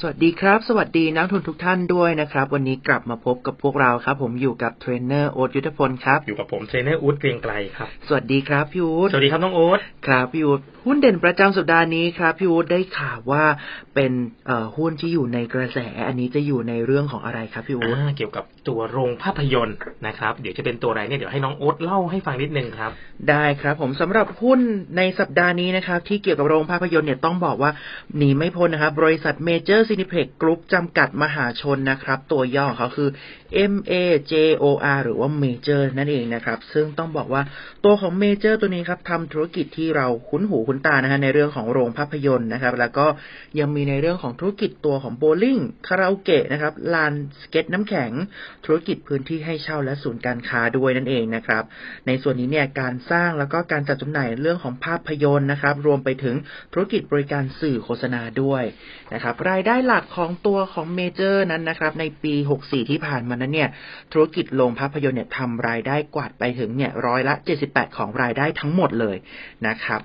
สวัสดีครับสวัสดีนักทุนทุกท่านด้วยนะครับวันนี้กลับมาพบกับพวกเราครับผมอยู่กับเทรนเนอร์โอ๊ตยุทธพลครับอยู่กับผมเทรนเนอร์อู๊ดเกรียงไกรครับสวัสดีครับพี่อู๊ดสวัสดีครับน้องโอ๊ตครับพี่อู๊ดหุ้นเด่นประจำสัปดาห์นี้ครับพี่อู๊ดได้ข่าวว่าเป็นหุ้นที่อยู่ในกระแสอันนี้จะอยู่ในเรื่องของอะไรครับพี่อู๊ดเกี่ยวกับตัวโรงภาพยนตร์นะครับเดี๋ยวจะเป็นตัวอะไรเนี่ยเดี๋ยวให้น้องโอ๊ตเล่าให้ฟังนิดนึงครับได้ครับผมสำหรับหุ้นในสัปดาห์นี้นะครับที่เกี่ยวกับโรงภาพยนตร์เนี่ยต้องบอกว่าหนีไม่พ้นนะครับบริษัท Major Cineplex กรุ๊ปจำกัดมหาชนนะครับตัวย่อของเขาคือ MAJOR หรือว่า Major นั่นเองนะครับซึ่งต้องบอกว่าตัวของ Major ตัวนี้ครับทำธุรกิจที่เราคุ้นหูคุ้นตานะฮะในเรื่องของโรงภาพยนตร์นะครับแล้วก็ยังมีในเรื่องของธุรกิจตัวของโบลิ่งคาราโอเกะนะครับลานสเก็ตน้ำแข็งธุรกิจพื้นที่ให้เช่าและศูนย์การค้าด้วยนั่นเองนะครับในส่วนนี้เนี่ยการสร้างแล้วก็การจัดจำหน่ายเรื่องของภาพยนตร์นะครับรวมไปถึงธุรกิจบริการสื่อโฆษณาด้วยนะครับรายได้หลักของตัวของเมเจอร์นั้นนะครับในปี64ที่ผ่านมานั้นเนี่ยธุรกิจโรงภาพยนตร์เนี่ยทำรายได้กวาดไปถึงเนี่ย78%ของรายได้ทั้งหมดเลยนะครับ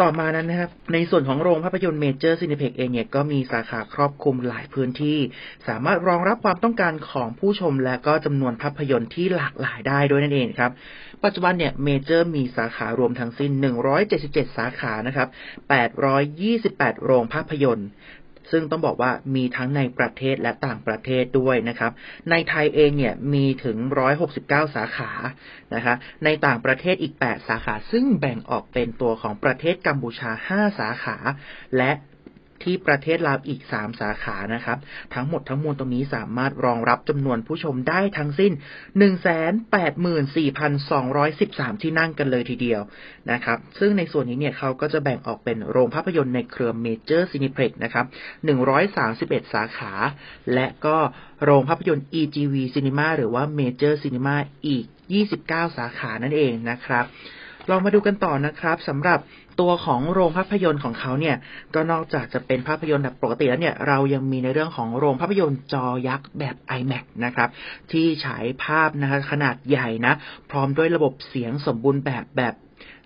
ต่อมานั้นนะครับในส่วนของโรงภาพยนตร์เมเจอร์ซินิเพล็กซ์เองเนี่ยก็มีสาขาครอบคลุมหลายพื้นที่สามารถรองรับความต้องการของผู้ชมและก็จำนวนภาพยนตร์ที่หลากหลายได้ด้วยนั่นเองครับปัจจุบันเนี่ยเมเจอร์มีสาขารวมทั้งสิ้น177สาขานะครับ828โรงภาพยนตร์ซึ่งต้องบอกว่ามีทั้งในประเทศและต่างประเทศด้วยนะครับในไทยเองเนี่ยมีถึง169สาขานะคะในต่างประเทศอีก8สาขาซึ่งแบ่งออกเป็นตัวของประเทศกัมพูชา5สาขาและที่ประเทศลาวอีก3สาขานะครับทั้งหมดทั้งมวลตรงนี้สามารถรองรับจำนวนผู้ชมได้ทั้งสิ้น 184,213 ที่นั่งกันเลยทีเดียวนะครับซึ่งในส่วนนี้เนี่ยเขาก็จะแบ่งออกเป็นโรงภาพยนตร์ในเครือ Major Cineplex นะครับ131สาขาและก็โรงภาพยนตร์ EGV Cinema หรือว่า Major Cinema อีก29สาขานั่นเองนะครับลองมาดูกันต่อนะครับสำหรับตัวของโรงภาพยนตร์ของเขาเนี่ยก็นอกจากจะเป็นภาพยนตร์แบบปกติแล้วเนี่ยเรายังมีในเรื่องของโรงภาพยนตร์จอยักษ์แบบ IMAX นะครับที่ฉายภาพนะคะขนาดใหญ่นะพร้อมด้วยระบบเสียงสมบูรณ์แบบ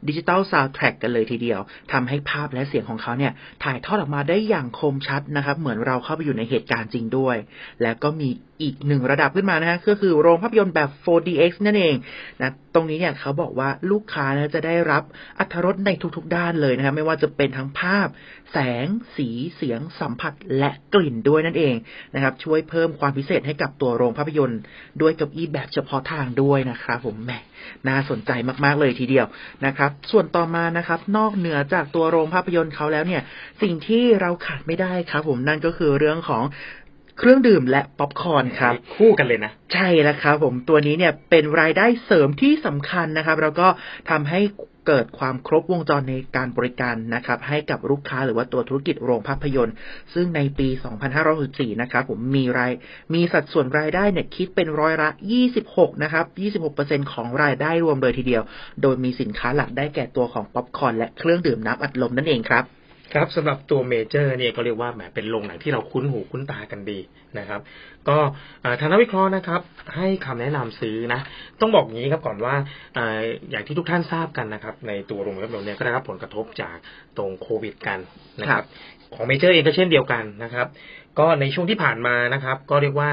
Digital Soundtrack กันเลยทีเดียวทำให้ภาพและเสียงของเขาเนี่ยถ่ายทอดออกมาได้อย่างคมชัดนะครับเหมือนเราเข้าไปอยู่ในเหตุการณ์จริงด้วยและก็มีอีกหนึ่งระดับขึ้นมานะฮะก็คือโรงภาพยนตร์แบบ 4DX นั่นเองนะตรงนี้เนี่ยเขาบอกว่าลูกค้านะจะได้รับอรรถรสในทุกๆด้านเลยนะครับไม่ว่าจะเป็นทั้งภาพแสงสีเสียงสัมผัสและกลิ่นด้วยนั่นเองนะครับช่วยเพิ่มความพิเศษให้กับตัวโรงภาพยนตร์ด้วยเก้าอี้แบบเฉพาะทางด้วยนะครับผมแหมน่าสนใจมากๆเลยทีเดียวนะครับส่วนต่อมานะครับนอกเหนือจากตัวโรงภาพยนตร์เขาแล้วเนี่ยสิ่งที่เราขาดไม่ได้ครับผมนั่นก็คือเรื่องของเครื่องดื่มและป๊อปคอร์นครับคู่กันเลยนะใช่แล้วครับผมตัวนี้เนี่ยเป็นรายได้เสริมที่สำคัญนะครับแล้วก็ทำให้เกิดความครบวงจรในการบริการนะครับให้กับลูกค้าหรือว่าตัวธุรกิจโรงภาพยนตร์ซึ่งในปี2564นะครับผมมีสัดส่วนรายได้เนี่ยคิดเป็น26%นะครับ 26% ของรายได้รวมเลยทีเดียวโดยมีสินค้าหลักได้แก่ตัวของป๊อปคอร์นและเครื่องดื่มน้ำอัดลมนั่นเองครับครับสำหรับตัวเมเจอร์เนี่ยก็เรียกว่าแหมเป็นโรงหนังที่เราคุ้นหูคุ้นตากันดีนะครับก็ทางนักวิเคราะห์นะครับให้คำแนะนำซื้อนะต้องบอกงี้ครับก่อนว่าอย่างที่ทุกท่านทราบกันนะครับในตัวโรงภาพยนตร์เนี่ยก็ได้รับผลกระทบจากตรงโควิดกันนะครับของเมเจอร์เองก็เช่นเดียวกันนะครับก็ในช่วงที่ผ่านมานะครับก็เรียกว่า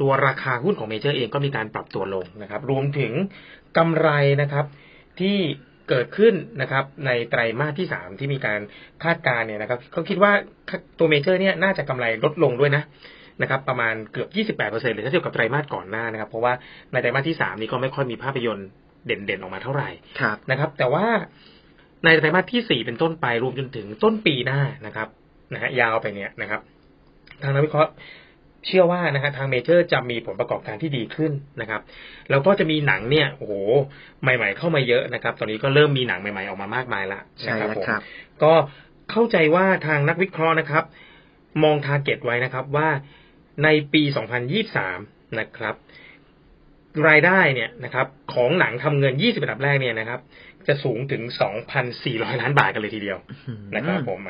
ตัวราคาหุ้นของเมเจอร์เองก็มีการปรับตัวลงนะครับรวมถึงกำไรนะครับที่เกิดขึ้นนะครับในไตรมาสที่3ที่มีการคาดการณ์เนี่ยนะครับเขาคิดว่าตัวเมเจอร์เนี่ยน่าจะกำไรลดลงด้วยนะครับประมาณเกือบ 28% เลยถ้าเทียบกับไตรมาสก่อนหน้านะครับเพราะว่าในไตรมาสที่3นี้ก็ไม่ค่อยมีภาพยนตร์เด่นๆออกมาเท่าไหร่นะครับแต่ว่าในไตรมาสที่4เป็นต้นไปรวมจนถึงต้นปีหน้านะครับนะฮะยาวไปเนี่ยนะครับทางนักวิเคราะห์เชื่อว่านะฮะทางเมเจอร์จะมีผลประกอบการที่ดีขึ้นนะครับแล้วก็จะมีหนังเนี่ยโอ้โหใหม่ๆเข้ามาเยอะนะครับตอนนี้ก็เริ่มมีหนังใหม่ๆออกมามากมายละนะครับผมก็เข้าใจว่าทางนักวิเคราะห์นะครับมองทาร์เก็ตไว้นะครับว่าในปี2023นะครับ รายได้เนี่ยนะครับของหนังทำเงิน20อันดับแรกเนี่ยนะครับจะสูงถึง 2,400 ล้านบาทกันเลยทีเดียวนะครับผม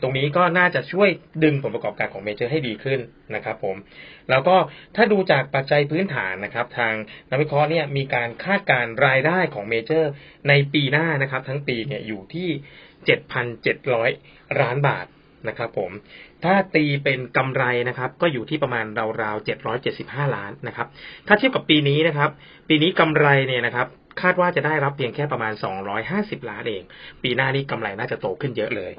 ตรงนี้ก็น่าจะช่วยดึงผลประกอบการของเมเจอร์ให้ดีขึ้นนะครับผมแล้วก็ถ้าดูจากปัจจัยพื้นฐานนะครับทางนักวิเคราะห์เนี่ยมีการคาดการรายได้ของเมเจอร์ในปีหน้านะครับทั้งปีเนี่ยอยู่ที่ 7,700 ล้านบาทนะครับผมถ้าตีเป็นกำไรนะครับก็อยู่ที่ประมาณราวๆ775ล้านนะครับถ้าเทียบกับปีนี้นะครับปีนี้กำไรเนี่ยนะครับคาดว่าจะได้รับเพียงแค่ประมาณ250ล้านเองปีหน้านี้กำไรน่าจะโตขึ้นเยอะเลย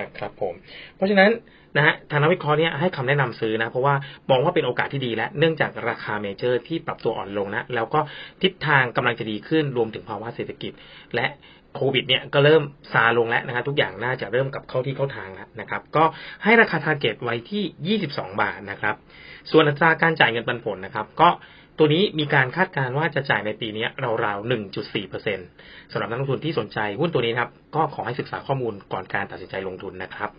นะครับผมเพราะฉะนั้นนะฮะทางนักวิเคราะห์เนี่ยให้คำแนะนำซื้อนะเพราะว่ามองว่าเป็นโอกาสที่ดีและเนื่องจากราคาเมเจอร์ที่ปรับตัวอ่อนลงนะแล้วก็ทิศทางกำลังจะดีขึ้นรวมถึงภาวะเศรษฐกิจและโควิดเนี่ยก็เริ่มซาลงแล้วนะครับทุกอย่างน่าจะเริ่มกลับเข้าที่เข้าทางแล้วนะครับก็ให้ราคาทาร์เก็ตไว้ที่22บาทนะครับส่วนอัตราการจ่ายเงินปันผลนะครับก็ตัวนี้มีการคาดการณ์ว่าจะจ่ายในปีนี้ราวๆ 1.4% สำหรับนักลงทุนที่สนใจหุ้นตัวนี้ครับก็ขอให้ศึกษาข้อมูลก่อนการตัดสินใจลงทุนนะครับ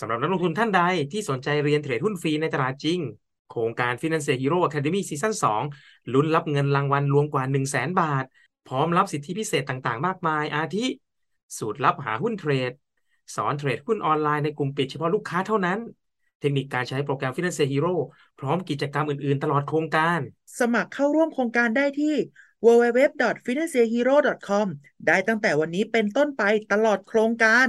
สำหรับนักลงทุนท่านใดที่สนใจเรียนเทรดหุ้นฟรีในตลาดจริงโครงการ Finance Hero Academy Season 2ลุ้นรับเงินรางวัลรวมกว่า 100,000 บาทพร้อมรับสิทธิพิเศษต่างๆมากมายอาทิสูตรลับหาหุ้นเทรดสอนเทรดหุ้นออนไลน์ในกลุ่มปิดเฉพาะลูกค้าเท่านั้นเทคนิคการใช้โปรแกรม Finance Hero พร้อมกิจกรรมอื่นๆตลอดโครงการสมัครเข้าร่วมโครงการได้ที่ www.financehero.com ได้ตั้งแต่วันนี้เป็นต้นไปตลอดโครงการ